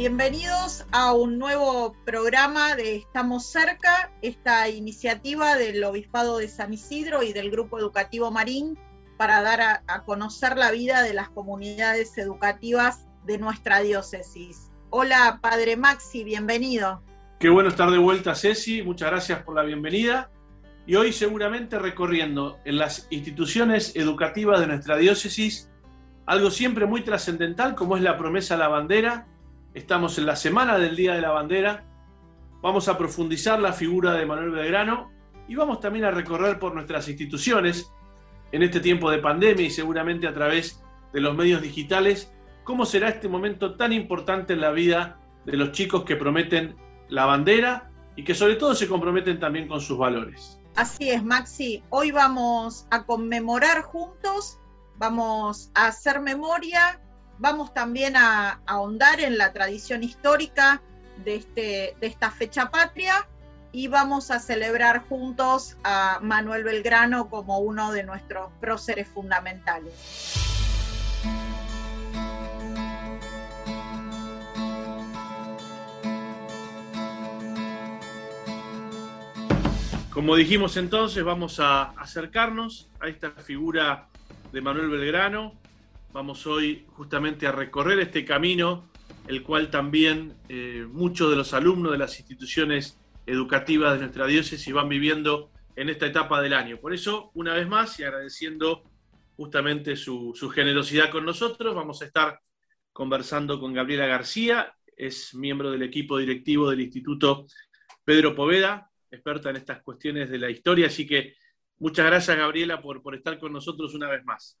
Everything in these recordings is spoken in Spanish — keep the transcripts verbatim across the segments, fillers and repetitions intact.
Bienvenidos a un nuevo programa de Estamos Cerca, esta iniciativa del Obispado de San Isidro y del Grupo Educativo Marín para dar a, a conocer la vida de las comunidades educativas de nuestra diócesis. Hola, Padre Maxi, bienvenido. Qué bueno estar de vuelta, Ceci, muchas gracias por la bienvenida. Y hoy seguramente recorriendo en las instituciones educativas de nuestra diócesis algo siempre muy trascendental como es la promesa a la bandera. Estamos en la semana del Día de la Bandera, vamos a profundizar la figura de Manuel Belgrano y vamos también a recorrer por nuestras instituciones en este tiempo de pandemia y seguramente a través de los medios digitales, cómo será este momento tan importante en la vida de los chicos que prometen la bandera y que sobre todo se comprometen también con sus valores. Así es, Maxi, hoy vamos a conmemorar juntos, vamos a hacer memoria. Vamos también a, a ahondar en la tradición histórica de, este, de esta fecha patria y vamos a celebrar juntos a Manuel Belgrano como uno de nuestros próceres fundamentales. Como dijimos entonces, vamos a acercarnos a esta figura de Manuel Belgrano. Vamos hoy justamente a recorrer este camino, el cual también eh, muchos de los alumnos de las instituciones educativas de nuestra diócesis van viviendo en esta etapa del año. Por eso, una vez más, y agradeciendo justamente su, su generosidad con nosotros, vamos a estar conversando con Gabriela García, es miembro del equipo directivo del Instituto Pedro Poveda, experta en estas cuestiones de la historia, así que muchas gracias, Gabriela, por, por estar con nosotros una vez más.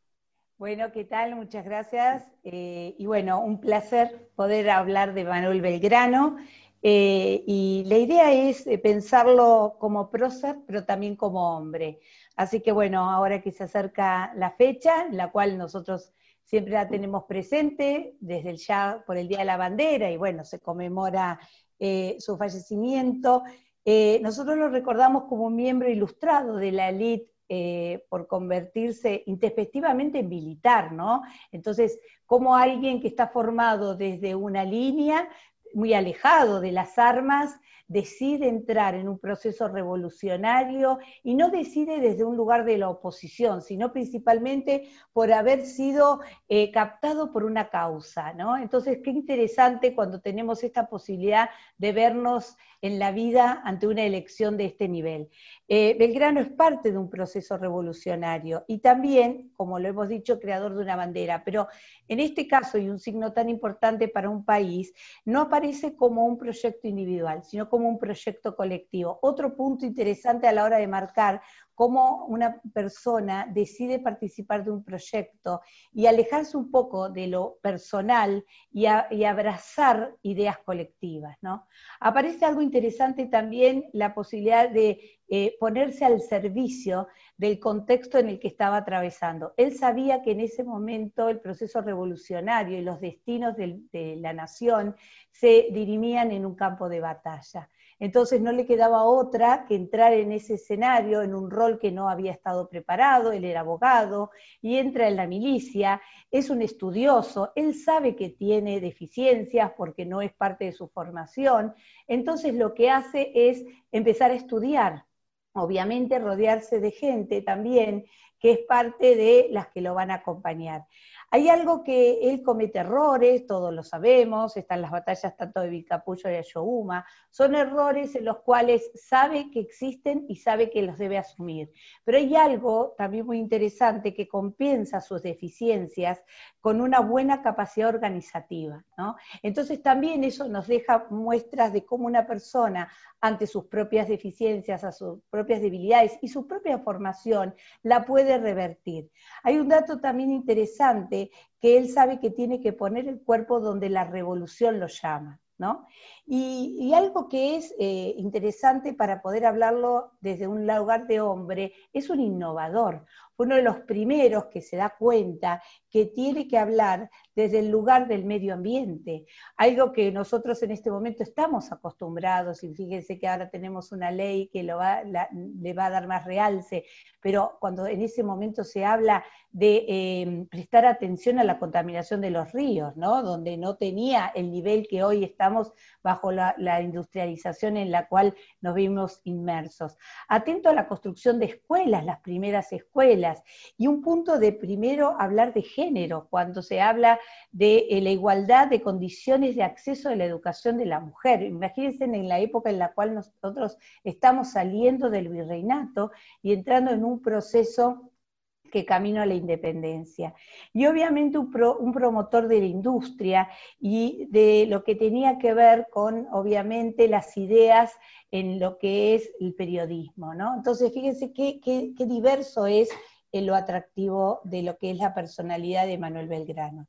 Bueno, ¿qué tal? Muchas gracias. Eh, y bueno, un placer poder hablar de Manuel Belgrano. Eh, y la idea es pensarlo como prócer, pero también como hombre. Así que bueno, ahora que se acerca la fecha, la cual nosotros siempre la tenemos presente, desde el ya por el Día de la Bandera, y bueno, se conmemora eh, su fallecimiento. Eh, nosotros lo recordamos como un miembro ilustrado de la élite, Eh, por convertirse intempestivamente en militar, ¿no? Entonces, como alguien que está formado desde una línea, muy alejado de las armas, decide entrar en un proceso revolucionario, y no decide desde un lugar de la oposición, sino principalmente por haber sido eh, captado por una causa, ¿no? Entonces, qué interesante cuando tenemos esta posibilidad de vernos en la vida ante una elección de este nivel. Eh, Belgrano es parte de un proceso revolucionario, y también, como lo hemos dicho, creador de una bandera, pero en este caso, y un signo tan importante para un país, no aparece como un proyecto individual, sino como un proyecto colectivo. Otro punto interesante a la hora de marcar cómo una persona decide participar de un proyecto y alejarse un poco de lo personal y, a, y abrazar ideas colectivas, ¿no? Aparece algo interesante también, la posibilidad de eh, ponerse al servicio del contexto en el que estaba atravesando. Él sabía que en ese momento el proceso revolucionario y los destinos de, de la nación se dirimían en un campo de batalla. Entonces no le quedaba otra que entrar en ese escenario, en un rol que no había estado preparado. Él era abogado, y entra en la milicia, es un estudioso, él sabe que tiene deficiencias porque no es parte de su formación, entonces lo que hace es empezar a estudiar, obviamente rodearse de gente también, que es parte de las que lo van a acompañar. Hay algo que él comete errores, todos lo sabemos, están las batallas tanto de Vicapucho y Ayohuma, son errores en los cuales sabe que existen y sabe que los debe asumir. Pero hay algo también muy interesante que compensa sus deficiencias con una buena capacidad organizativa, ¿no? Entonces también eso nos deja muestras de cómo una persona, ante sus propias deficiencias, a sus propias debilidades y su propia formación, la puede revertir. Hay un dato también interesante, que él sabe que tiene que poner el cuerpo donde la revolución lo llama, ¿no? Y, y algo que es eh, interesante para poder hablarlo desde un lugar de hombre, es un innovador, uno de los primeros que se da cuenta que tiene que hablar desde el lugar del medio ambiente, algo que nosotros en este momento estamos acostumbrados, y fíjense que ahora tenemos una ley que lo va, la, le va a dar más realce, pero cuando en ese momento se habla de eh, prestar atención a la contaminación de los ríos, ¿no? Donde no tenía el nivel que hoy estamos bajo la, la industrialización en la cual nos vimos inmersos. Atento a la construcción de escuelas, las primeras escuelas, y un punto de primero hablar de género, cuando se habla de la igualdad de condiciones de acceso a la educación de la mujer. Imagínense en la época en la cual nosotros estamos saliendo del virreinato y entrando en un proceso que camino a la independencia. Y obviamente un, pro, un promotor de la industria y de lo que tenía que ver con, obviamente, las ideas en lo que es el periodismo, ¿no? Entonces, fíjense qué, qué, qué diverso es lo atractivo de lo que es la personalidad de Manuel Belgrano.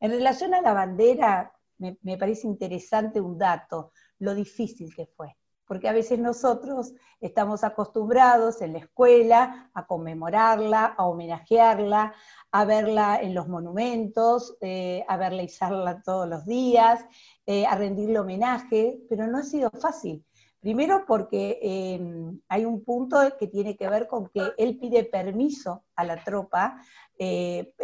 En relación a la bandera, me, me parece interesante un dato, lo difícil que fue, porque a veces nosotros estamos acostumbrados en la escuela a conmemorarla, a homenajearla, a verla en los monumentos, eh, a verla izarla todos los días, eh, a rendirle homenaje, pero no ha sido fácil. Primero porque eh, hay un punto que tiene que ver con que él pide permiso a la tropa, eh,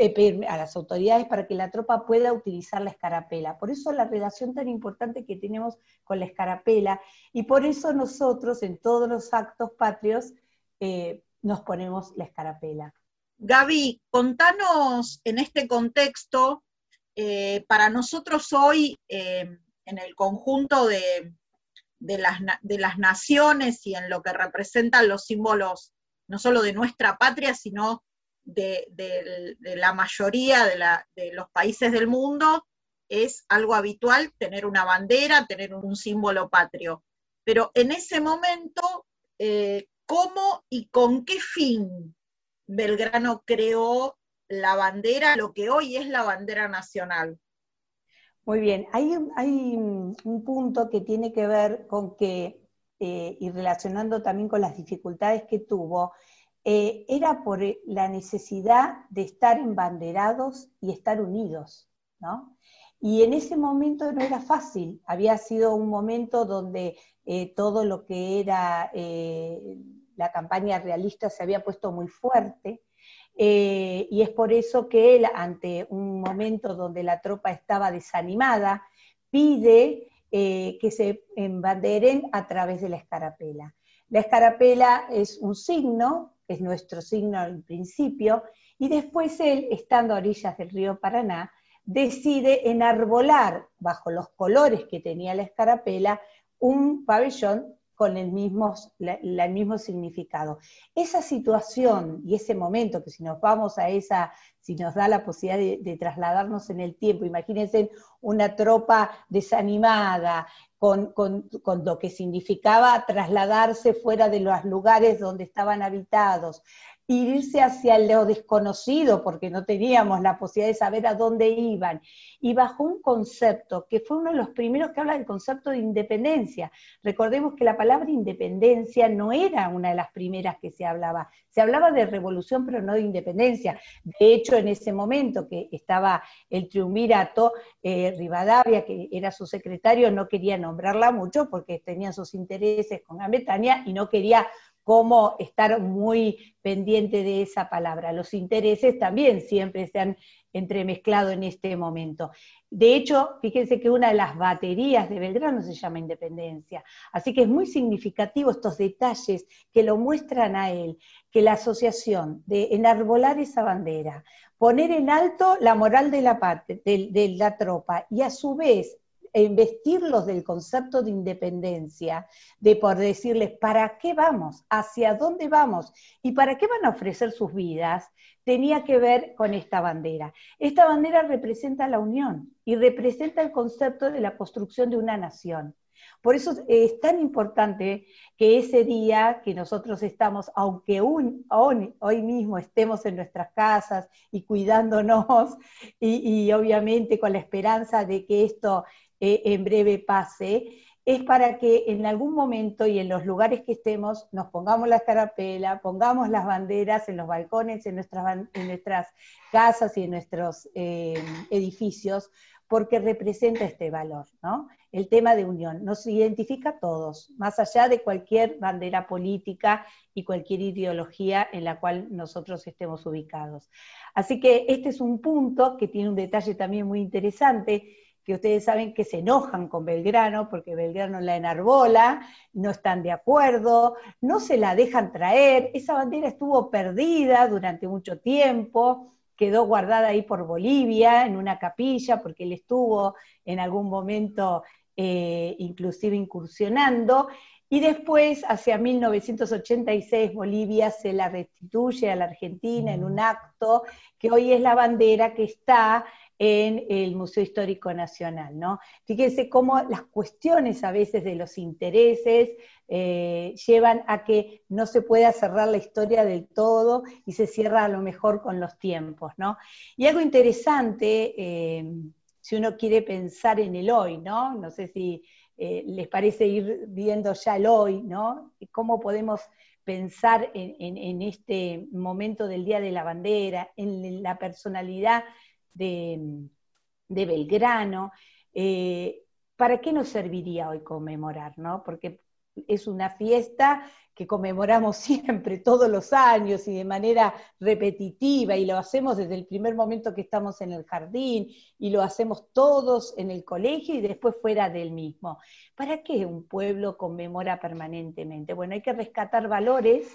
a las autoridades, para que la tropa pueda utilizar la escarapela. Por eso la relación tan importante que tenemos con la escarapela, y por eso nosotros en todos los actos patrios eh, nos ponemos la escarapela. Gaby, contanos en este contexto, eh, para nosotros hoy, eh, en el conjunto de... De las, de las naciones y en lo que representan los símbolos, no solo de nuestra patria, sino de, de, de la mayoría de, la, de los países del mundo, es algo habitual tener una bandera, tener un símbolo patrio. Pero en ese momento, eh, ¿cómo y con qué fin Belgrano creó la bandera, lo que hoy es la bandera nacional? Muy bien, hay, hay un punto que tiene que ver con que, eh, y relacionando también con las dificultades que tuvo, eh, era por la necesidad de estar embanderados y estar unidos, ¿no? Y en ese momento no era fácil, había sido un momento donde eh, todo lo que era eh, la campaña realista se había puesto muy fuerte, Eh, y es por eso que él, ante un momento donde la tropa estaba desanimada, pide eh, que se embanderen a través de la escarapela. La escarapela es un signo, es nuestro signo al principio, y después él, estando a orillas del río Paraná, decide enarbolar, bajo los colores que tenía la escarapela, un pabellón con el mismo, la, la, el mismo significado. Esa situación y ese momento, que si nos vamos a esa, si nos da la posibilidad de, de trasladarnos en el tiempo, imagínense una tropa desanimada, con, con, con lo que significaba trasladarse fuera de los lugares donde estaban habitados, irse hacia lo desconocido, porque no teníamos la posibilidad de saber a dónde iban, y bajo un concepto que fue uno de los primeros que habla del concepto de independencia. Recordemos que la palabra independencia no era una de las primeras que se hablaba, se hablaba de revolución pero no de independencia. De hecho, en ese momento que estaba el triunvirato, eh, Rivadavia, que era su secretario, no quería nombrarla mucho porque tenían sus intereses con Gran Bretaña y no quería cómo estar muy pendiente de esa palabra. Los intereses también siempre se han entremezclado en este momento. De hecho, fíjense que una de las baterías de Belgrano se llama Independencia, así que es muy significativo estos detalles que lo muestran a él, que la asociación de enarbolar esa bandera, poner en alto la moral de la, parte, de, de la tropa, y a su vez vestirlos del concepto de independencia, de por decirles para qué vamos, hacia dónde vamos y para qué van a ofrecer sus vidas, tenía que ver con esta bandera. Esta bandera representa la unión y representa el concepto de la construcción de una nación. Por eso es tan importante que ese día que nosotros estamos, aunque un, hoy, hoy mismo estemos en nuestras casas y cuidándonos, y, y obviamente con la esperanza de que esto Eh, en breve pase, es para que en algún momento y en los lugares que estemos nos pongamos la escarapela, pongamos las banderas en los balcones, en nuestras, en nuestras casas y en nuestros eh, edificios, porque representa este valor, ¿no? El tema de unión, nos identifica a todos, más allá de cualquier bandera política y cualquier ideología en la cual nosotros estemos ubicados. Así que este es un punto que tiene un detalle también muy interesante, que ustedes saben que se enojan con Belgrano, porque Belgrano la enarbola, no están de acuerdo, no se la dejan traer, esa bandera estuvo perdida durante mucho tiempo, quedó guardada ahí por Bolivia, en una capilla, porque él estuvo en algún momento eh, inclusive incursionando, y después, hacia mil novecientos ochenta y seis, Bolivia se la restituye a la Argentina en un acto que hoy es la bandera que está en el Museo Histórico Nacional, ¿no? Fíjense cómo las cuestiones a veces de los intereses eh, llevan a que no se pueda cerrar la historia del todo y se cierra a lo mejor con los tiempos, ¿no? Y algo interesante, eh, si uno quiere pensar en el hoy, ¿no? No sé si eh, les parece ir viendo ya el hoy, ¿no? Y cómo podemos pensar en, en, en este momento del Día de la Bandera, en la personalidad De, de Belgrano, eh, ¿para qué nos serviría hoy conmemorar, no? Porque es una fiesta que conmemoramos siempre, todos los años y de manera repetitiva, y lo hacemos desde el primer momento que estamos en el jardín, y lo hacemos todos en el colegio y después fuera del mismo. ¿Para qué un pueblo conmemora permanentemente? Bueno, hay que rescatar valores,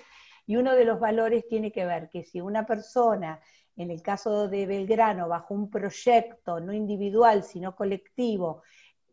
y uno de los valores tiene que ver que si una persona, en el caso de Belgrano, bajo un proyecto no individual, sino colectivo,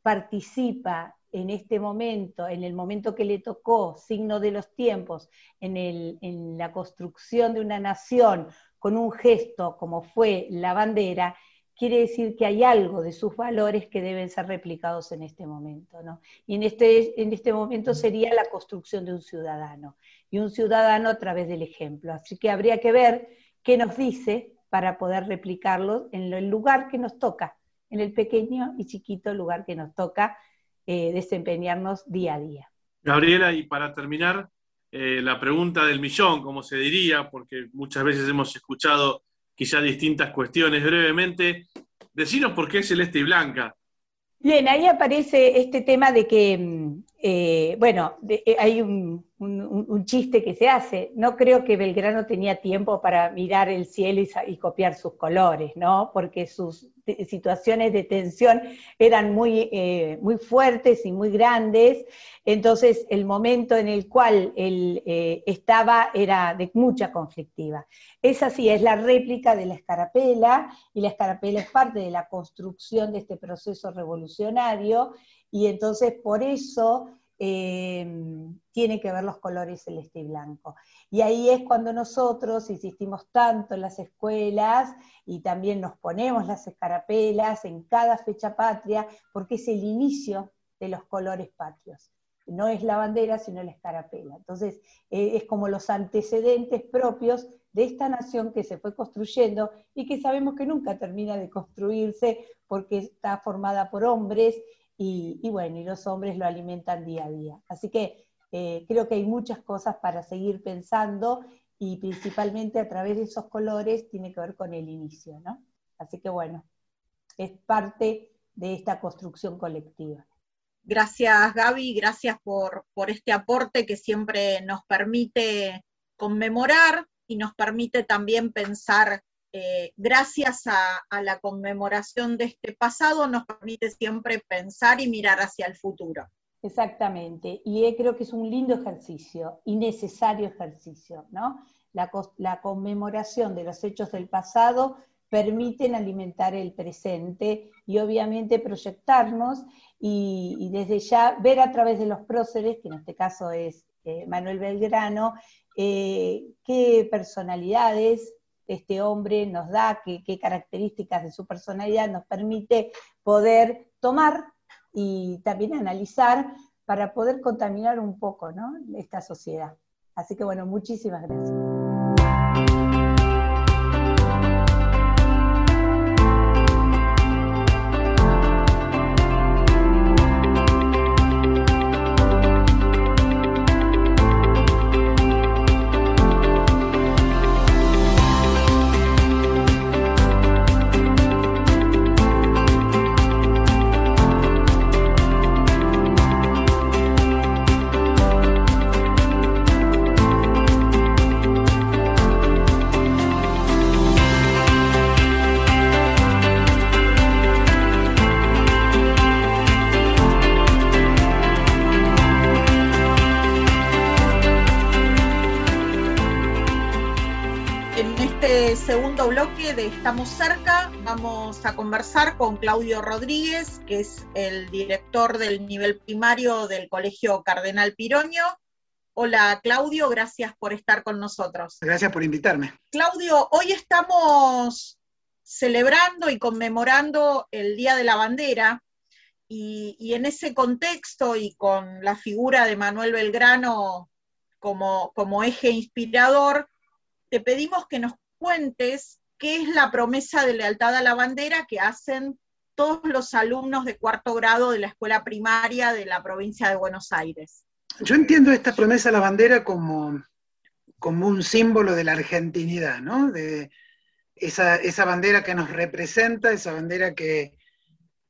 participa en este momento, en el momento que le tocó, signo de los tiempos, en, el, en la construcción de una nación, con un gesto como fue la bandera, quiere decir que hay algo de sus valores que deben ser replicados en este momento, ¿no? Y en este, en este momento sería la construcción de un ciudadano, y un ciudadano a través del ejemplo. Así que habría que ver qué nos dice para poder replicarlo en el lugar que nos toca, en el pequeño y chiquito lugar que nos toca eh, desempeñarnos día a día. Gabriela, y para terminar, eh, la pregunta del millón, como se diría, porque muchas veces hemos escuchado quizá distintas cuestiones brevemente, decinos por qué celeste y blanca. Bien, ahí aparece este tema de que, eh, bueno, de, hay un, un, un chiste que se hace, no creo que Belgrano tenía tiempo para mirar el cielo y, y copiar sus colores, ¿no? Porque sus situaciones de tensión eran muy, eh, muy fuertes y muy grandes, entonces el momento en el cual él eh, estaba era de mucha conflictiva. Es así, es la réplica de la escarapela, y la escarapela es parte de la construcción de este proceso revolucionario, y entonces por eso eh, tiene que ver los colores celeste y blanco. Y ahí es cuando nosotros insistimos tanto en las escuelas, y también nos ponemos las escarapelas en cada fecha patria, porque es el inicio de los colores patrios. No es la bandera, sino la escarapela. Entonces, eh, es como los antecedentes propios de esta nación que se fue construyendo, y que sabemos que nunca termina de construirse, porque está formada por hombres, Y, y bueno, y los hombres lo alimentan día a día. Así que eh, creo que hay muchas cosas para seguir pensando, y principalmente a través de esos colores tiene que ver con el inicio, ¿no? Así que bueno, es parte de esta construcción colectiva. Gracias, Gaby, gracias por, por este aporte que siempre nos permite conmemorar, y nos permite también pensar, Eh, gracias a, a la conmemoración de este pasado, nos permite siempre pensar y mirar hacia el futuro. Exactamente, y eh, creo que es un lindo ejercicio, y necesario ejercicio, ¿no? La, la conmemoración de los hechos del pasado permiten alimentar el presente, y obviamente proyectarnos, y, y desde ya ver a través de los próceres, que en este caso es eh, Manuel Belgrano, eh, qué personalidades este hombre nos da, qué, qué características de su personalidad nos permite poder tomar y también analizar para poder contaminar un poco, ¿no?, esta sociedad. Así que bueno, muchísimas gracias. segundo bloque de Estamos Cerca. Vamos a conversar con Claudio Rodríguez, que es el director del nivel primario del Colegio Cardenal Piroño. Hola Claudio, gracias por estar con nosotros. Gracias por invitarme. Claudio, hoy estamos celebrando y conmemorando el Día de la Bandera, y, y en ese contexto y con la figura de Manuel Belgrano como, como eje inspirador, te pedimos que nos cuentes qué es la promesa de lealtad a la bandera que hacen todos los alumnos de cuarto grado de la escuela primaria de la provincia de Buenos Aires. Yo entiendo esta promesa a la bandera como, como un símbolo de la argentinidad, ¿no? De esa, esa bandera que nos representa, esa bandera que,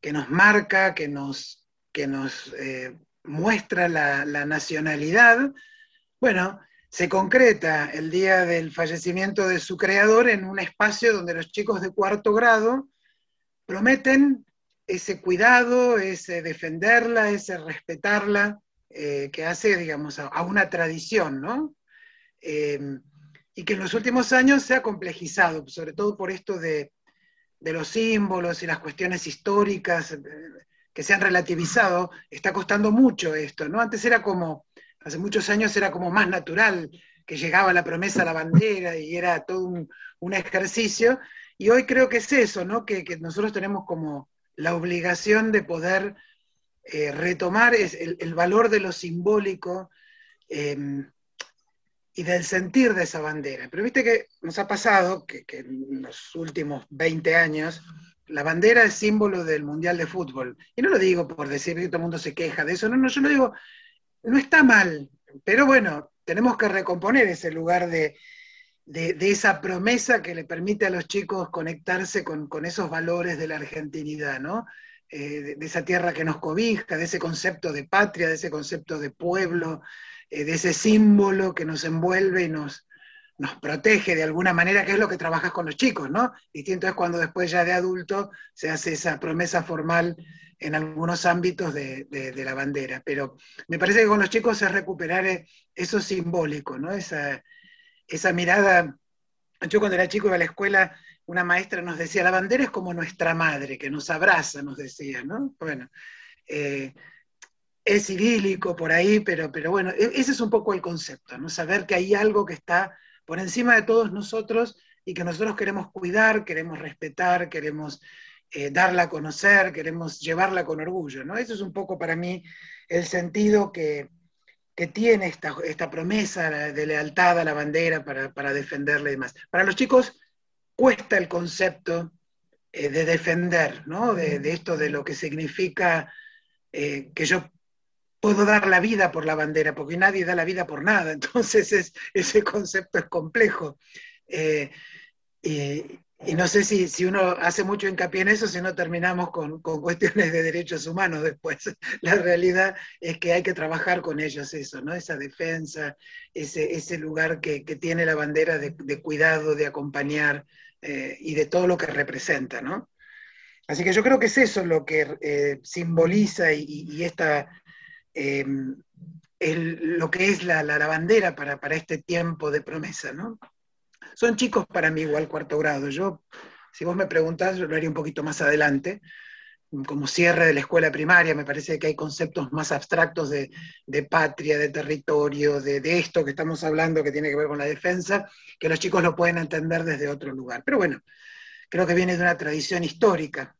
que nos marca, que nos, que nos eh, muestra la, la nacionalidad. Bueno, se concreta el día del fallecimiento de su creador en un espacio donde los chicos de cuarto grado prometen ese cuidado, ese defenderla, ese respetarla, eh, que hace, digamos, a, a una tradición, ¿no? Eh, y que en los últimos años se ha complejizado, sobre todo por esto de, de los símbolos y las cuestiones históricas que se han relativizado. Está costando mucho esto, ¿no? Antes era como... Hace muchos años era como más natural que llegaba la promesa a la bandera y era todo un, un ejercicio, y hoy creo que es eso, ¿no? Que, que nosotros tenemos como la obligación de poder eh, retomar es, el, el valor de lo simbólico eh, y del sentir de esa bandera. Pero viste que nos ha pasado que, que en los últimos veinte años la bandera es símbolo del Mundial de Fútbol, y no lo digo por decir que todo el mundo se queja de eso, no, no, yo lo digo... No está mal, pero bueno, tenemos que recomponer ese lugar de, de, de esa promesa que le permite a los chicos conectarse con, con esos valores de la argentinidad, ¿no? Eh, de, de esa tierra que nos cobija, de ese concepto de patria, de ese concepto de pueblo, eh, de ese símbolo que nos envuelve y nos, nos protege de alguna manera, que es lo que trabajas con los chicos, ¿no? Distinto es cuando después ya de adulto se hace esa promesa formal en algunos ámbitos de, de, de la bandera, pero me parece que con los chicos es recuperar eso simbólico, ¿no? Esa, esa mirada. Yo cuando era chico iba a la escuela, una maestra nos decía, la bandera es como nuestra madre, que nos abraza, nos decía, ¿no? Bueno, eh, es idílico por ahí, pero, pero bueno, ese es un poco el concepto, ¿no? Saber que hay algo que está por encima de todos nosotros y que nosotros queremos cuidar, queremos respetar, queremos... Eh, darla a conocer, queremos llevarla con orgullo, ¿no? Eso es un poco para mí el sentido que, que tiene esta, esta promesa de lealtad a la bandera para, para defenderla y demás. Para los chicos cuesta el concepto eh, de defender, ¿no? De, de esto de lo que significa eh, que yo puedo dar la vida por la bandera, porque nadie da la vida por nada, entonces es, ese concepto es complejo. Eh, y, Y no sé si, si uno hace mucho hincapié en eso, si no terminamos con, con cuestiones de derechos humanos después. La realidad es que hay que trabajar con ellos eso, ¿no? Esa defensa, ese, ese lugar que, que tiene la bandera de, de cuidado, de acompañar eh, y de todo lo que representa, ¿no? Así que yo creo que es eso lo que eh, simboliza y, y esta, eh, el, lo que es la, la, la bandera para, para este tiempo de promesa, ¿no? Son chicos para mí igual cuarto grado. Yo, si vos me preguntás, yo lo haría un poquito más adelante, como cierre de la escuela primaria. Me parece que hay conceptos más abstractos de, de patria, de territorio, de, de esto que estamos hablando que tiene que ver con la defensa, que los chicos lo pueden entender desde otro lugar. Pero bueno, creo que viene de una tradición histórica.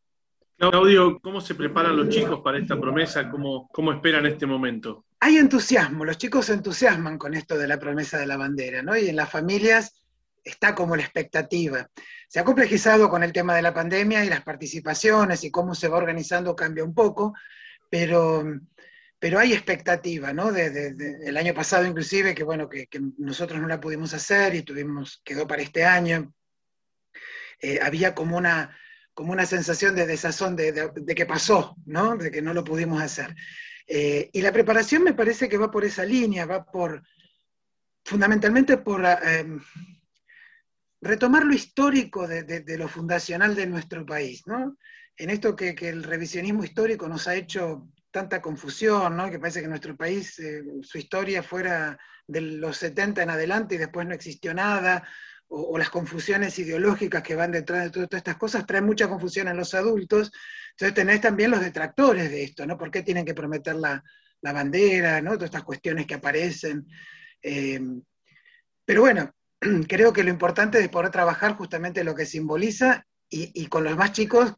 Claudio, ¿cómo se preparan los chicos para esta promesa? ¿Cómo, cómo esperan este momento? Hay entusiasmo, los chicos se entusiasman con esto de la promesa de la bandera, ¿no? Y en las familias... está como la expectativa. Se ha complejizado con el tema de la pandemia y las participaciones y cómo se va organizando cambia un poco, pero, pero hay expectativa, ¿no? De, de, de, el año pasado inclusive, que bueno, que, que nosotros no la pudimos hacer y tuvimos, quedó para este año, eh, había como una, como una sensación de desazón de, de, de que pasó, ¿no? De que no lo pudimos hacer. Eh, y la preparación me parece que va por esa línea, va por, fundamentalmente por... Eh, retomar lo histórico de, de, de lo fundacional de nuestro país, ¿no? En esto que, que el revisionismo histórico nos ha hecho tanta confusión, ¿no? Que parece que nuestro país, eh, su historia fuera de los setenta en adelante y después no existió nada, o, o las confusiones ideológicas que van detrás de todo, todas estas cosas, traen mucha confusión en los adultos. Entonces tenés también los detractores de esto, ¿no? ¿Por qué tienen que prometer la, la bandera, ¿no? Todas estas cuestiones que aparecen. Eh, pero bueno, creo que lo importante es poder trabajar justamente lo que simboliza, y, y con los más chicos,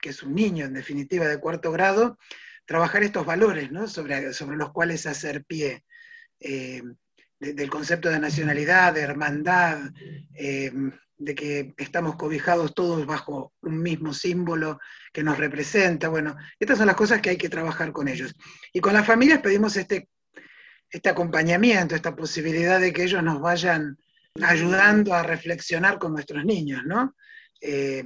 que es un niño en definitiva de cuarto grado, trabajar estos valores, ¿no? sobre, sobre los cuales hacer pie, eh, de, del concepto de nacionalidad, de hermandad, eh, de que estamos cobijados todos bajo un mismo símbolo que nos representa. Bueno, estas son las cosas que hay que trabajar con ellos. Y con las familias pedimos este, este acompañamiento, esta posibilidad de que ellos nos vayan ayudando a reflexionar con nuestros niños, ¿no? Eh,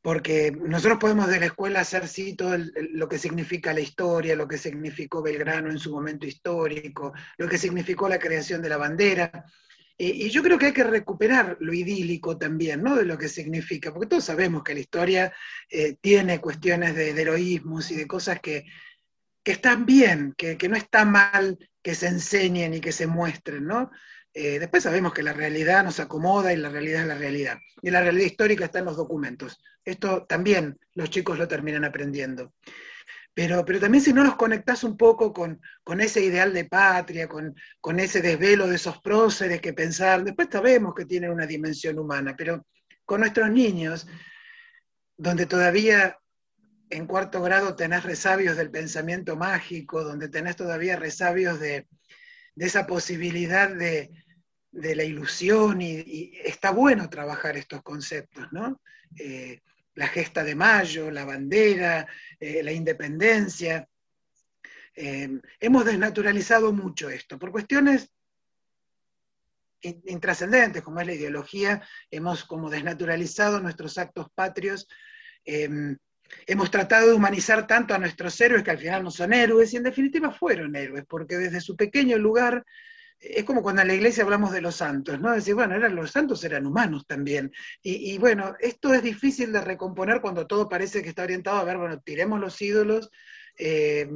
porque nosotros podemos de la escuela hacer sí todo el, lo que significa la historia, lo que significó Belgrano en su momento histórico, lo que significó la creación de la bandera, y, y yo creo que hay que recuperar lo idílico también, ¿no? De lo que significa, porque todos sabemos que la historia eh, tiene cuestiones de, de heroísmos y de cosas que, que están bien, que, que no está mal que se enseñen y que se muestren, ¿no? Eh, después sabemos que la realidad nos acomoda y la realidad es la realidad. Y la realidad histórica está en los documentos. Esto también los chicos lo terminan aprendiendo. Pero, pero también si no los conectás un poco con, con ese ideal de patria, con, con ese desvelo de esos próceres que pensar, después sabemos que tienen una dimensión humana, pero con nuestros niños, donde todavía en cuarto grado tenés resabios del pensamiento mágico, donde tenés todavía resabios de, de esa posibilidad de... de la ilusión, y, y está bueno trabajar estos conceptos, ¿no? Eh, la gesta de mayo, la bandera, eh, la independencia. Eh, hemos desnaturalizado mucho esto, por cuestiones intrascendentes, como es la ideología, hemos como desnaturalizado nuestros actos patrios, eh, hemos tratado de humanizar tanto a nuestros héroes que al final no son héroes, y en definitiva fueron héroes, porque desde su pequeño lugar. Es como cuando en la iglesia hablamos de los santos, ¿no? Decir, bueno, eran, los santos eran humanos también. Y, y bueno, esto es difícil de recomponer cuando todo parece que está orientado a ver, bueno, tiremos los ídolos eh,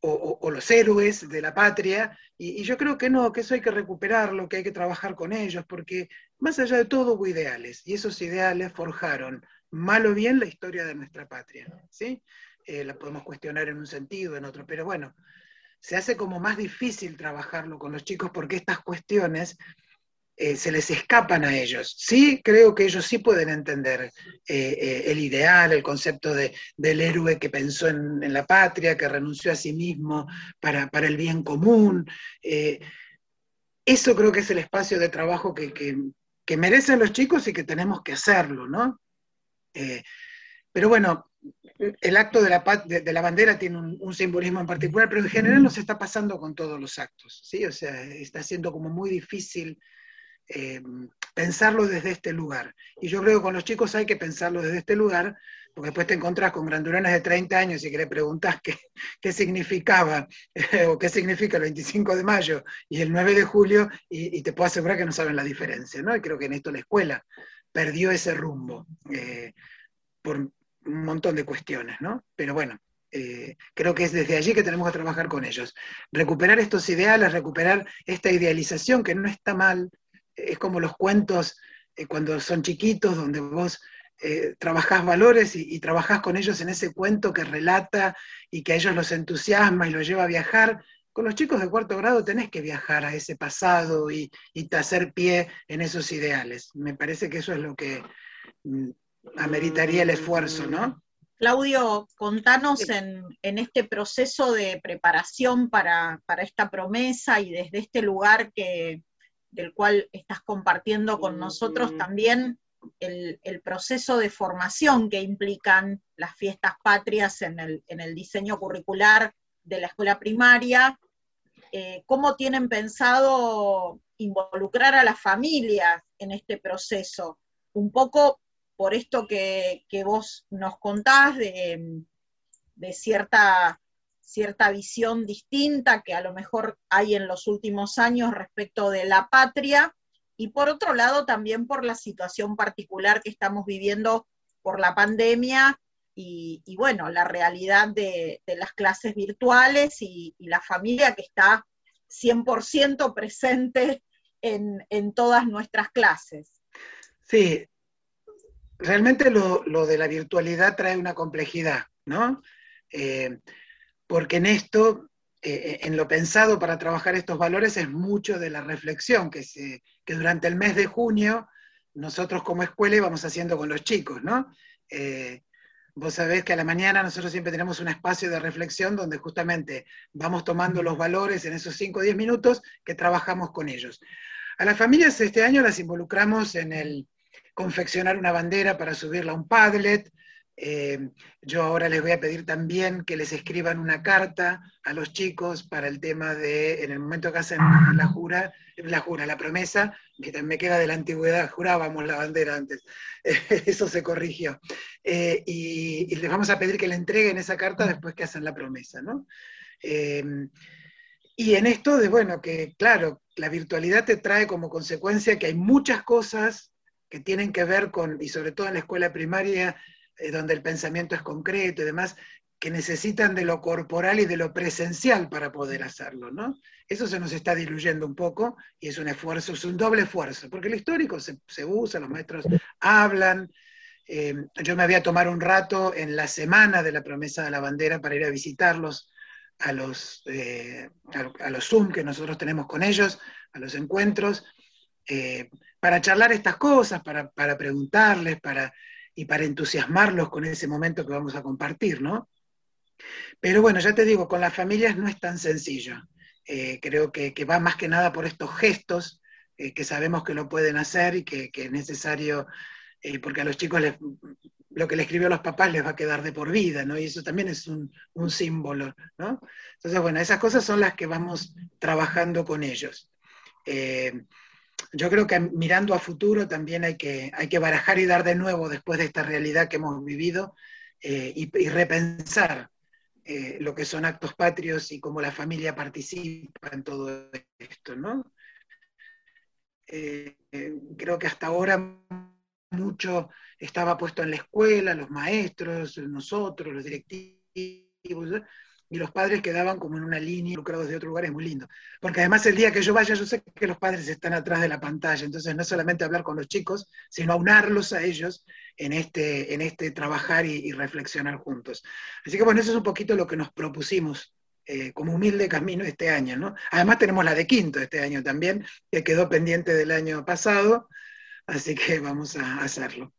o, o, o los héroes de la patria. Y, y yo creo que no, que eso hay que recuperarlo, que hay que trabajar con ellos, porque más allá de todo hubo ideales. Y esos ideales forjaron, mal o bien, la historia de nuestra patria, ¿sí? Eh, la podemos cuestionar en un sentido, en otro, pero bueno. Se hace como más difícil trabajarlo con los chicos porque estas cuestiones eh, se les escapan a ellos. Sí, creo que ellos sí pueden entender eh, eh, el ideal, el concepto de, del héroe que pensó en, en la patria, que renunció a sí mismo para, para el bien común. Eh, eso creo que es el espacio de trabajo que, que, que merecen los chicos y que tenemos que hacerlo, ¿no? Eh, pero bueno... El acto de la, de, de la bandera tiene un, un simbolismo en particular, pero en general nos está pasando con todos los actos, ¿sí? O sea, está siendo como muy difícil eh, pensarlo desde este lugar. Y yo creo que con los chicos hay que pensarlo desde este lugar, porque después te encontrás con grandulones de treinta años y que le preguntás qué, qué significaba, eh, o qué significa el veinticinco de mayo y el nueve de julio, y, y te puedo asegurar que no saben la diferencia, ¿no? Y creo que en esto la escuela perdió ese rumbo, eh, por... un montón de cuestiones, ¿no? Pero bueno, eh, creo que es desde allí que tenemos que trabajar con ellos. Recuperar estos ideales, recuperar esta idealización que no está mal, es como los cuentos eh, cuando son chiquitos, donde vos eh, trabajás valores y, y trabajás con ellos en ese cuento que relata y que a ellos los entusiasma y los lleva a viajar. Con los chicos de cuarto grado tenés que viajar a ese pasado y, y hacer pie en esos ideales. Me parece que eso es lo que... Mm, ameritaría el esfuerzo, ¿no? Claudio, contanos en, en este proceso de preparación para, para esta promesa y desde este lugar que, del cual estás compartiendo con nosotros también el, el proceso de formación que implican las fiestas patrias en el, en el diseño curricular de la escuela primaria. Eh, ¿Cómo tienen pensado involucrar a las familias en este proceso? Un poco... por esto que, que vos nos contás, de, de cierta, cierta visión distinta que a lo mejor hay en los últimos años respecto de la patria, y por otro lado también por la situación particular que estamos viviendo por la pandemia, y, y bueno, la realidad de, de las clases virtuales, y, y la familia que está cien por ciento presente en, en todas nuestras clases. Sí, realmente lo, lo de la virtualidad trae una complejidad, ¿no? Eh, porque en esto, eh, en lo pensado para trabajar estos valores, es mucho de la reflexión que, se, que durante el mes de junio nosotros como escuela íbamos haciendo con los chicos, ¿no? Eh, vos sabés que a la mañana nosotros siempre tenemos un espacio de reflexión donde justamente vamos tomando los valores en esos cinco o diez minutos que trabajamos con ellos. A las familias este año las involucramos en el confeccionar una bandera para subirla a un Padlet. Eh, yo ahora les voy a pedir también que les escriban una carta a los chicos para el tema de, en el momento que hacen la jura, la jura, la promesa, que me queda de la antigüedad, jurábamos la bandera antes, eso se corrigió. Eh, y, y les vamos a pedir que le entreguen esa carta después que hacen la promesa, ¿no? Eh, y en esto de, bueno, que claro, la virtualidad te trae como consecuencia que hay muchas cosas que tienen que ver con, y sobre todo en la escuela primaria, donde el pensamiento es concreto y demás, que necesitan de lo corporal y de lo presencial para poder hacerlo, ¿no? Eso se nos está diluyendo un poco, y es un esfuerzo, es un doble esfuerzo, porque lo histórico se, se usa, los maestros hablan, eh, yo me voy a tomar un rato en la semana de la promesa de la bandera para ir a visitarlos a los, eh, a, a los Zoom que nosotros tenemos con ellos, a los encuentros, eh, para charlar estas cosas, para, para preguntarles, para... y para entusiasmarlos con ese momento que vamos a compartir, ¿no? Pero bueno, ya te digo, con las familias no es tan sencillo. Eh, creo que, que va más que nada por estos gestos, eh, que sabemos que lo pueden hacer y que, que es necesario, eh, porque a los chicos les, lo que le escribió a los papás les va a quedar de por vida, ¿no? Y eso también es un, un símbolo, ¿no? Entonces, bueno, esas cosas son las que vamos trabajando con ellos. Eh, Yo creo que mirando a futuro también hay que, hay que barajar y dar de nuevo después de esta realidad que hemos vivido, eh, y, y repensar eh, lo que son actos patrios y cómo la familia participa en todo esto, ¿no? Eh, creo que hasta ahora mucho estaba puesto en la escuela, los maestros, nosotros, los directivos, ¿no? Y los padres quedaban como en una línea, involucrados de otro lugar, es muy lindo. Porque además el día que yo vaya, yo sé que los padres están atrás de la pantalla, entonces no es solamente hablar con los chicos, sino aunarlos a ellos en este, en este trabajar y, y reflexionar juntos. Así que bueno, eso es un poquito lo que nos propusimos eh, como humilde camino este año, ¿no? Además tenemos la de quinto este año también, que quedó pendiente del año pasado, así que vamos a hacerlo.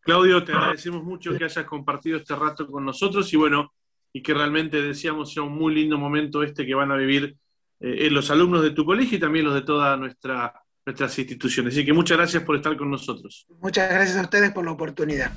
Claudio, te agradecemos mucho que hayas compartido este rato con nosotros, y bueno, y que realmente deseamos sea un muy lindo momento este que van a vivir eh, los alumnos de tu colegio y también los de todas nuestra, nuestras instituciones. Así que muchas gracias por estar con nosotros. Muchas gracias a ustedes por la oportunidad.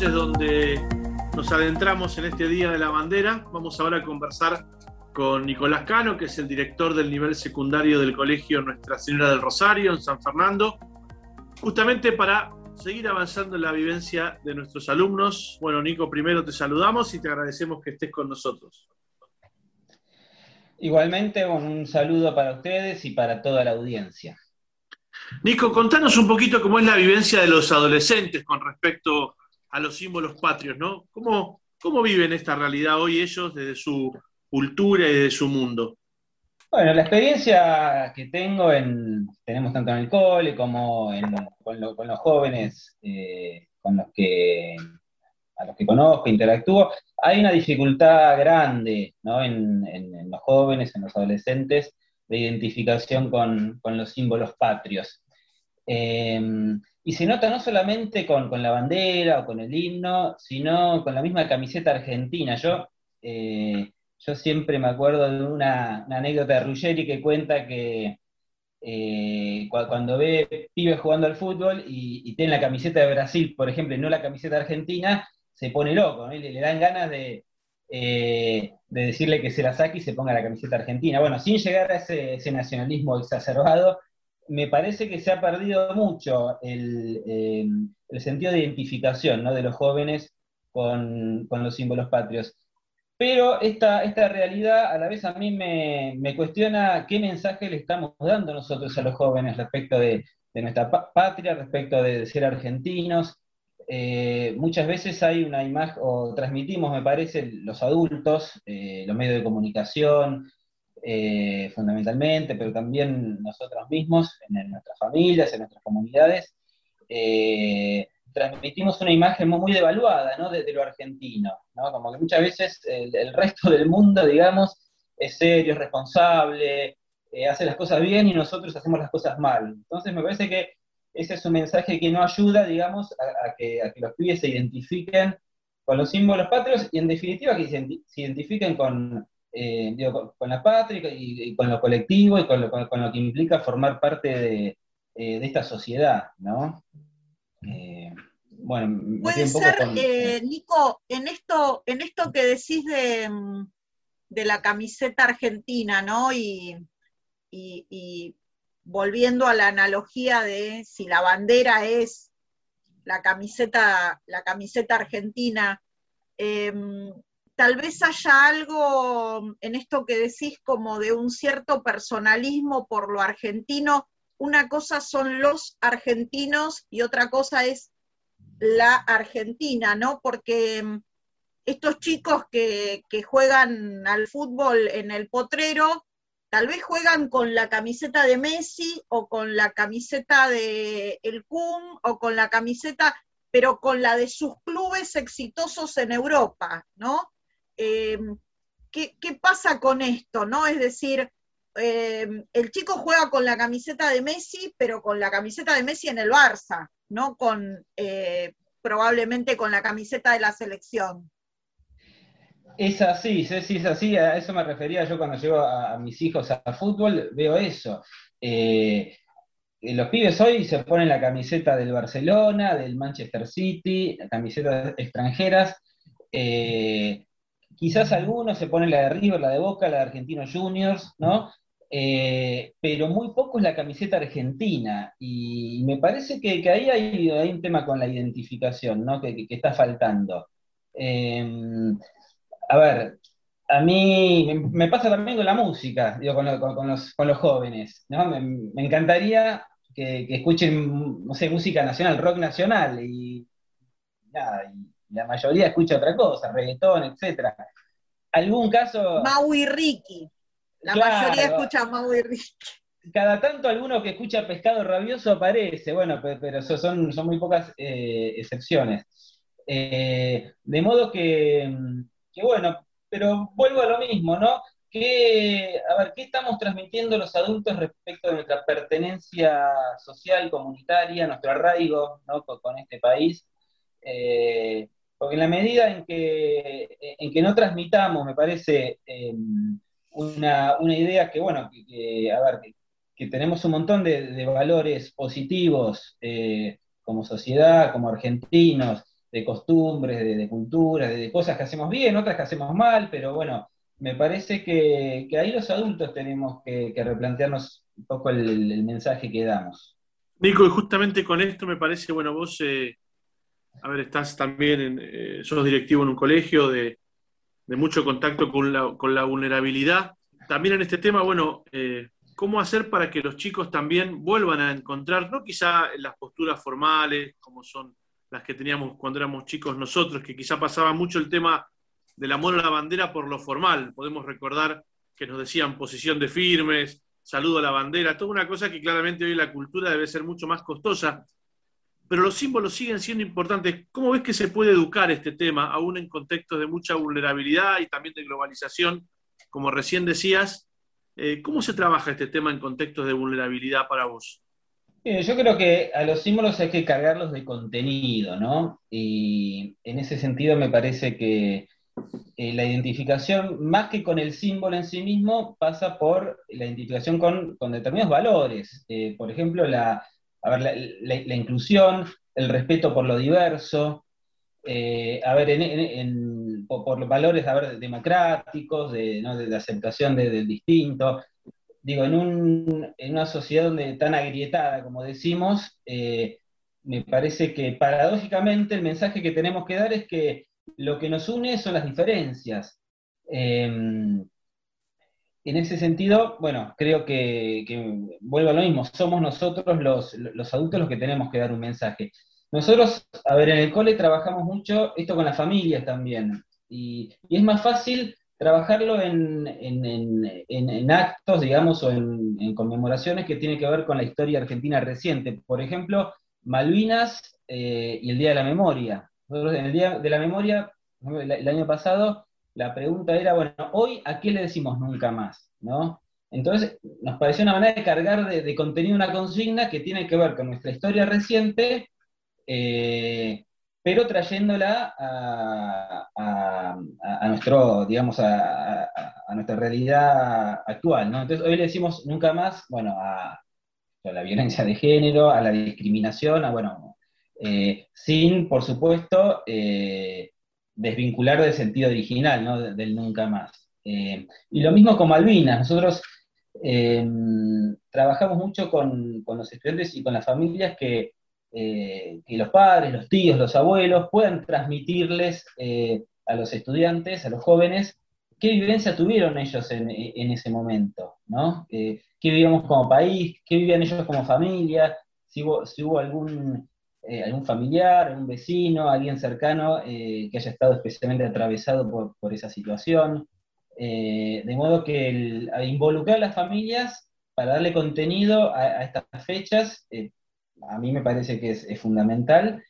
Donde nos adentramos en este Día de la Bandera. Vamos ahora a conversar con Nicolás Cano, que es el director del nivel secundario del Colegio Nuestra Señora del Rosario, en San Fernando, justamente para seguir avanzando en la vivencia de nuestros alumnos. Bueno, Nico, primero te saludamos y te agradecemos que estés con nosotros. Igualmente, un saludo para ustedes y para toda la audiencia. Nico, contanos un poquito cómo es la vivencia de los adolescentes con respecto a los símbolos patrios, ¿no? ¿Cómo, cómo viven esta realidad hoy ellos desde su cultura y desde su mundo? Bueno, la experiencia que tengo, en, tenemos tanto en el cole como en, con, lo, con los jóvenes eh, con los que, a los que conozco, interactúo, hay una dificultad grande, ¿no? en, en, en los jóvenes, en los adolescentes, de identificación con, con los símbolos patrios. Eh, Y se nota no solamente con, con la bandera o con el himno, sino con la misma camiseta argentina. Yo, eh, yo siempre me acuerdo de una, una anécdota de Ruggeri que cuenta que eh, cuando ve pibes jugando al fútbol y, y tiene la camiseta de Brasil, por ejemplo, y no la camiseta argentina, se pone loco, ¿no? Y le, le dan ganas de, eh, de decirle que se la saque y se ponga la camiseta argentina. Bueno, sin llegar a ese, ese nacionalismo exacerbado, me parece que se ha perdido mucho el, eh, el sentido de identificación, ¿no?, de los jóvenes con, con los símbolos patrios. Pero esta, esta realidad a la vez a mí me, me cuestiona qué mensaje le estamos dando nosotros a los jóvenes respecto de, de nuestra patria, respecto de ser argentinos. Eh, muchas veces hay una imagen, o transmitimos, me parece, los adultos, eh, los medios de comunicación, eh, fundamentalmente, pero también nosotros mismos, en nuestras familias, en nuestras comunidades, eh, transmitimos una imagen muy, muy devaluada, ¿no?, de, de lo argentino, ¿no? Como que muchas veces el, el resto del mundo, digamos, es serio, es responsable, eh, hace las cosas bien y nosotros hacemos las cosas mal. Entonces me parece que ese es un mensaje que no ayuda, digamos, a, a, que, a que los pibes se identifiquen con los símbolos patrios y en definitiva que se, se identifiquen con, eh, digo, con, con la patria y, y con lo colectivo y con lo, con, con lo que implica formar parte de, eh, de esta sociedad, ¿no? Eh, bueno, puede ser, con... eh, Nico, en esto, en esto que decís de, de la camiseta argentina, ¿no? Y, y, y volviendo a la analogía de si la bandera es la camiseta, la camiseta argentina, eh, tal vez haya algo en esto que decís como de un cierto personalismo por lo argentino. Una cosa son los argentinos y otra cosa es la Argentina, ¿no? Porque estos chicos que, que juegan al fútbol en el potrero, tal vez juegan con la camiseta de Messi o con la camiseta de El Kun o con la camiseta, pero con la de sus clubes exitosos en Europa, ¿no? Eh, ¿qué, qué pasa con esto, no? Es decir... Eh, el chico juega con la camiseta de Messi, pero con la camiseta de Messi en el Barça, no con, eh, probablemente con la camiseta de la selección. Es así, Ceci, es así, a eso me refería yo cuando llevo a, a mis hijos a, a fútbol, veo eso. Eh, los pibes hoy se ponen la camiseta del Barcelona, del Manchester City, camisetas extranjeras, eh, quizás algunos se ponen la de River, la de Boca, la de Argentinos Juniors, ¿no? Eh, pero muy poco es la camiseta argentina, y me parece que, que ahí hay, hay un tema con la identificación, ¿no?, que, que, que está faltando. Eh, a ver, a mí me, me pasa también con la música, digo, con, lo, con, con, los, con los jóvenes, ¿no? Me, me encantaría que, que escuchen, no sé, música nacional, rock nacional, y nada, y la mayoría escucha otra cosa, reggaetón, etcétera. Algún caso... Mau y Ricky. La claro, mayoría escucha Mau y Ricky. Cada tanto alguno que escucha Pescado Rabioso aparece, bueno, pero son, son muy pocas eh, excepciones. Eh, de modo que, que, bueno, pero vuelvo a lo mismo, ¿no? Que, a ver, ¿qué estamos transmitiendo los adultos respecto de nuestra pertenencia social, comunitaria, nuestro arraigo, ¿no?, con, con este país? Eh, Porque en la medida en que, en que no transmitamos, me parece, eh, una, una idea que, bueno, que, que, a ver, que, que tenemos un montón de, de valores positivos eh, como sociedad, como argentinos, de costumbres, de, de culturas, de, de cosas que hacemos bien, otras que hacemos mal, pero bueno, me parece que, que ahí los adultos tenemos que, que replantearnos un poco el, el mensaje que damos. Nico, y justamente con esto me parece, bueno, vos... Eh... A ver, estás también, en, eh, sos directivo en un colegio de, de mucho contacto con la, con la vulnerabilidad. También en este tema, bueno, eh, ¿cómo hacer para que los chicos también vuelvan a encontrar, no quizá las posturas formales, como son las que teníamos cuando éramos chicos nosotros, que quizá pasaba mucho el tema del amor a la bandera por lo formal? Podemos recordar que nos decían posición de firmes, saludo a la bandera, toda una cosa que claramente hoy la cultura debe ser mucho más costosa, pero los símbolos siguen siendo importantes. ¿Cómo ves que se puede educar este tema, aún en contextos de mucha vulnerabilidad y también de globalización, como recién decías? Eh, ¿Cómo se trabaja este tema en contextos de vulnerabilidad para vos? Eh, yo creo que a los símbolos hay que cargarlos de contenido, ¿no? Y en ese sentido me parece que eh, la identificación, más que con el símbolo en sí mismo, pasa por la identificación con, con determinados valores. Eh, por ejemplo, la... A ver, la, la, la inclusión, el respeto por lo diverso. Eh, a ver, en, en, en, por, por los valores, a ver, democráticos, de, ¿no? de, de aceptación del de distinto. Digo, en, un, en una sociedad donde, tan agrietada, como decimos, eh, me parece que paradójicamente el mensaje que tenemos que dar es que lo que nos une son las diferencias. Eh, en ese sentido, bueno, creo que, que vuelvo a lo mismo, somos nosotros los, los adultos los que tenemos que dar un mensaje. Nosotros, a ver, en el cole trabajamos mucho esto con las familias también, y, y es más fácil trabajarlo en, en, en, en, en actos, digamos, o en, en conmemoraciones que tienen que ver con la historia argentina reciente. Por ejemplo, Malvinas eh, y el Día de la Memoria. Nosotros en el Día de la Memoria, el año pasado, la pregunta era, bueno, hoy, ¿a qué le decimos nunca más? ¿No? Entonces, nos pareció una manera de cargar de, de contenido una consigna que tiene que ver con nuestra historia reciente, eh, pero trayéndola a, a, a nuestro, digamos, a, a, a nuestra realidad actual, ¿no? Entonces, hoy le decimos nunca más, bueno, a, a la violencia de género, a la discriminación, a, bueno... Eh, sin, por supuesto, eh, desvincular del sentido original, ¿no? De, del nunca más. Eh, y lo mismo con Malvinas, nosotros eh, trabajamos mucho con, con los estudiantes y con las familias que, eh, que los padres, los tíos, los abuelos puedan transmitirles eh, a los estudiantes, a los jóvenes, qué vivencia tuvieron ellos en, en ese momento, ¿no? Eh, qué vivíamos como país, qué vivían ellos como familia, si hubo, si hubo algún... Eh, algún familiar, algún vecino, alguien cercano eh, que haya estado especialmente atravesado por, por esa situación. Eh, de modo que el, involucrar a las familias para darle contenido a, a estas fechas, eh, a mí me parece que es, es fundamental,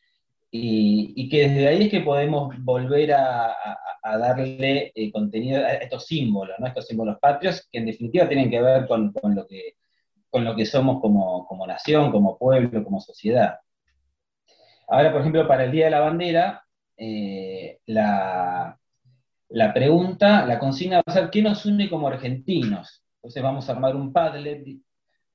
y, y que desde ahí es que podemos volver a, a, a darle eh, contenido a estos símbolos, ¿no? Estos símbolos patrios, que en definitiva tienen que ver con, con, lo, que, con lo que somos como, como nación, como pueblo, como sociedad. Ahora, por ejemplo, para el Día de la Bandera, eh, la, la pregunta, la consigna va a ser, ¿qué nos une como argentinos? Entonces vamos a armar un Padlet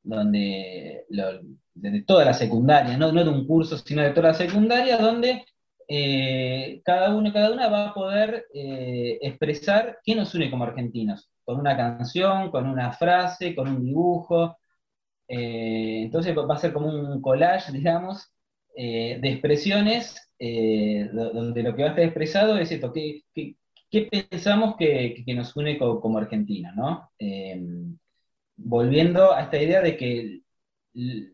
donde, lo, de toda la secundaria, no, no de un curso, sino de toda la secundaria, donde eh, cada uno y cada una va a poder eh, expresar qué nos une como argentinos, con una canción, con una frase, con un dibujo. Eh, entonces va a ser como un collage, digamos, Eh, de expresiones, eh, donde lo que va a estar expresado es esto, ¿qué, qué, qué pensamos que, que nos une como, como Argentina, ¿no? Eh, volviendo a esta idea de que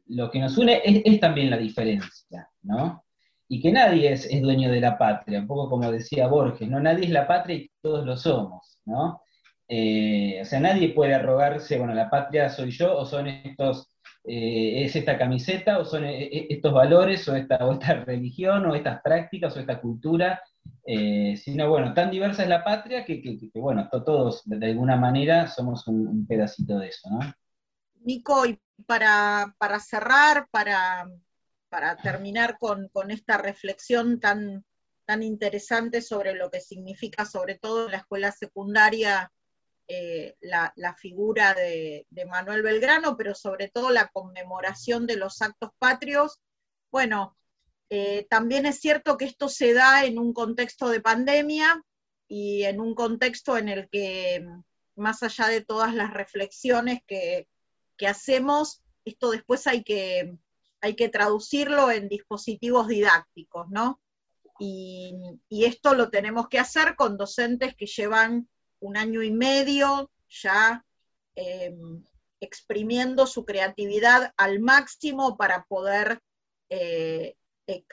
lo que nos une es, es también la diferencia, ¿no? Y que nadie es, es dueño de la patria, un poco como decía Borges, ¿no? Nadie es la patria y todos lo somos, ¿no? Eh, o sea, nadie puede arrogarse, bueno, la patria soy yo, o son estos... Eh, es esta camiseta, o son estos valores, o esta, o esta religión, o estas prácticas, o esta cultura, eh, sino, bueno, tan diversa es la patria que, que, que bueno, todos, de alguna manera, somos un, un pedacito de eso, ¿no? Nico, y para, para cerrar, para, para terminar con, con esta reflexión tan, tan interesante sobre lo que significa, sobre todo en la escuela secundaria, Eh, la, la figura de, de Manuel Belgrano, pero sobre todo la conmemoración de los actos patrios. Bueno, eh, también es cierto que esto se da en un contexto de pandemia, y en un contexto en el que, más allá de todas las reflexiones que, que hacemos, esto después hay que, hay que traducirlo en dispositivos didácticos, ¿no? Y, y esto lo tenemos que hacer con docentes que llevan un año y medio ya eh, exprimiendo su creatividad al máximo para poder eh,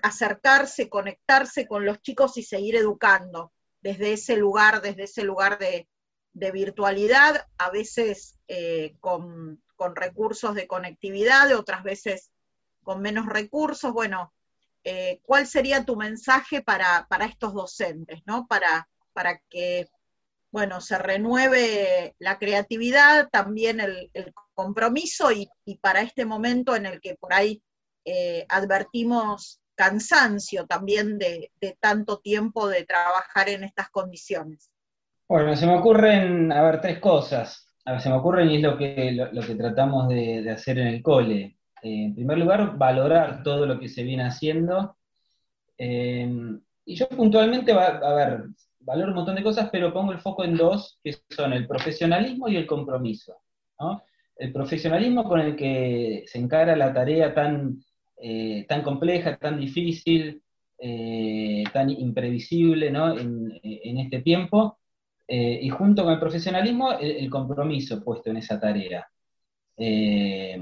acercarse, conectarse con los chicos y seguir educando desde ese lugar, desde ese lugar de, de virtualidad, a veces eh, con, con recursos de conectividad, otras veces con menos recursos. Bueno, eh, ¿cuál sería tu mensaje para, para estos docentes, ¿no? Para, para que... bueno, se renueve la creatividad, también el, el compromiso, y, y para este momento en el que por ahí eh, advertimos cansancio también de, de tanto tiempo de trabajar en estas condiciones? Bueno, se me ocurren, a ver, tres cosas. A ver, se me ocurren, y es lo que, lo, lo que tratamos de, de hacer en el cole. Eh, en primer lugar, valorar todo lo que se viene haciendo. Eh, y yo puntualmente, a ver... valoro un montón de cosas, pero pongo el foco en dos, que son el profesionalismo y el compromiso, ¿no? El profesionalismo con el que se encara la tarea tan, eh, tan compleja, tan difícil, eh, tan imprevisible, ¿no? en, en este tiempo, eh, y junto con el profesionalismo, el, el compromiso puesto en esa tarea. Eh,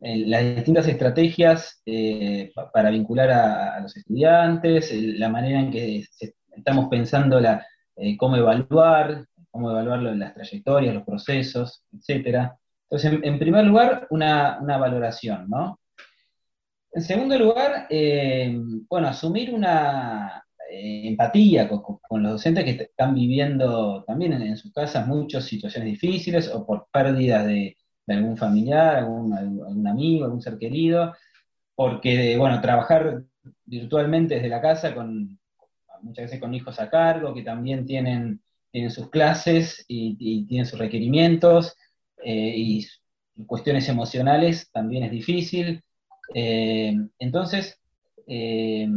las distintas estrategias eh, para vincular a, a los estudiantes, la manera en que se, estamos pensando la, eh, cómo evaluar, cómo evaluar las trayectorias, los procesos, etcétera. Entonces, en, en primer lugar, una, una valoración, ¿no? En segundo lugar, eh, bueno, asumir una eh, empatía con, con los docentes que están viviendo también en, en sus casas muchas situaciones difíciles, o por pérdidas de de algún familiar, algún, algún amigo, algún ser querido, porque, bueno, trabajar virtualmente desde la casa, con muchas veces con hijos a cargo, que también tienen, tienen sus clases, y, y tienen sus requerimientos, eh, y cuestiones emocionales también es difícil. Eh, entonces, eh,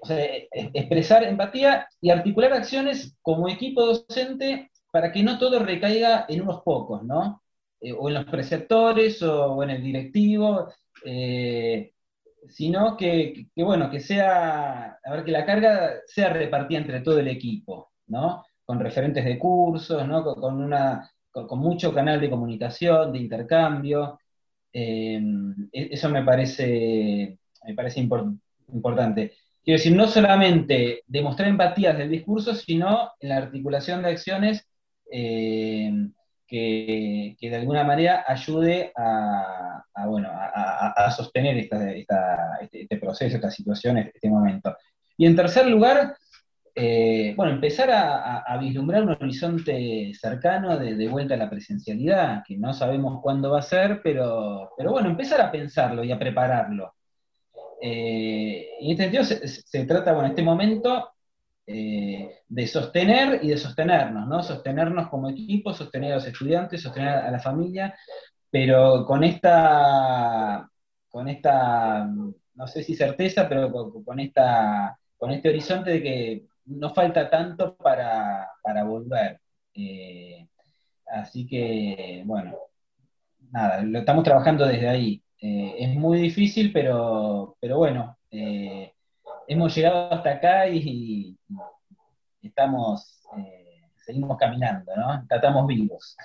o sea, expresar empatía y articular acciones como equipo docente para que no todo recaiga en unos pocos, ¿no? O en los preceptores, o en el directivo, eh, sino que, que, bueno, que sea, a ver, que la carga sea repartida entre todo el equipo, ¿no? Con referentes de cursos, ¿no? Con, con, una, con, con mucho canal de comunicación, de intercambio, eh, eso me parece, me parece import, importante. Quiero decir, no solamente demostrar empatía del discurso, sino en la articulación de acciones, eh, Que, que de alguna manera ayude a, a, bueno, a, a sostener esta, esta, este, este proceso, esta situación, este, este momento. Y en tercer lugar, eh, bueno, empezar a, a, a vislumbrar un horizonte cercano de, de vuelta a la presencialidad, que no sabemos cuándo va a ser, pero, pero bueno, empezar a pensarlo y a prepararlo. Eh, y en este sentido se, se trata, bueno, en este momento... Eh, de sostener y de sostenernos, ¿no? Sostenernos como equipo, sostener a los estudiantes, sostener a la familia, pero con esta, con esta, no sé si certeza, pero con, con, esta, con este horizonte de que no falta tanto para, para volver. Eh, así que, bueno, nada, lo estamos trabajando desde ahí. Eh, es muy difícil, pero, pero bueno, eh, hemos llegado hasta acá y, y estamos, eh, seguimos caminando, ¿no? Estamos vivos.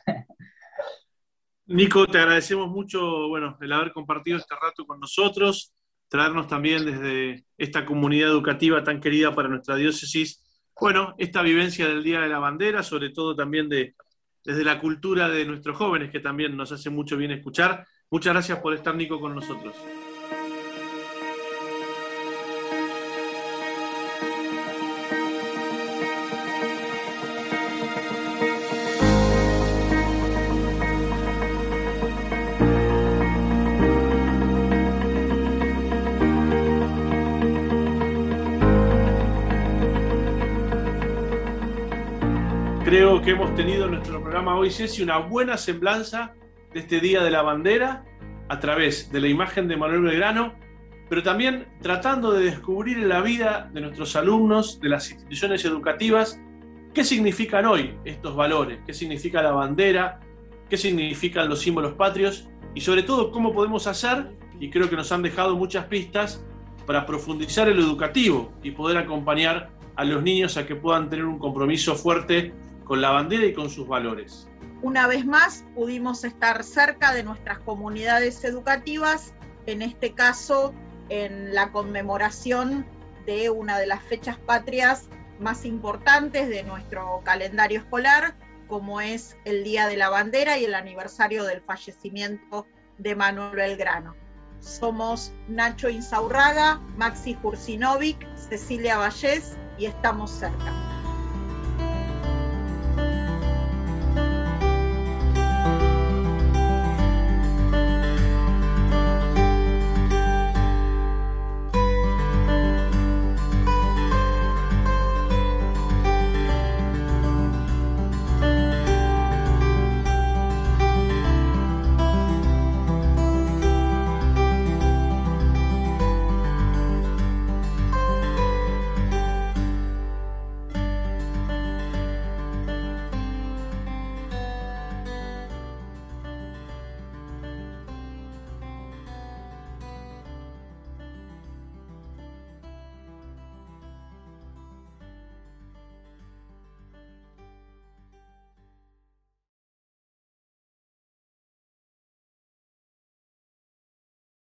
Nico, te agradecemos mucho, bueno, el haber compartido este rato con nosotros, traernos también desde esta comunidad educativa tan querida para nuestra diócesis, bueno, esta vivencia del Día de la Bandera, sobre todo también de, desde la cultura de nuestros jóvenes, que también nos hace mucho bien escuchar. Muchas gracias por estar, Nico, con nosotros. Creo que hemos tenido en nuestro programa hoy, Ceci, una buena semblanza de este Día de la Bandera a través de la imagen de Manuel Belgrano, pero también tratando de descubrir en la vida de nuestros alumnos, de las instituciones educativas, qué significan hoy estos valores, qué significa la bandera, qué significan los símbolos patrios y sobre todo cómo podemos hacer, y creo que nos han dejado muchas pistas para profundizar en lo educativo y poder acompañar a los niños a que puedan tener un compromiso fuerte con la bandera y con sus valores. Una vez más pudimos estar cerca de nuestras comunidades educativas, en este caso en la conmemoración de una de las fechas patrias más importantes de nuestro calendario escolar, como es el Día de la Bandera y el aniversario del fallecimiento de Manuel Belgrano. Somos Nacho Insaurraga, Maxi Jursinovic, Cecilia Vallés y Estamos Cerca.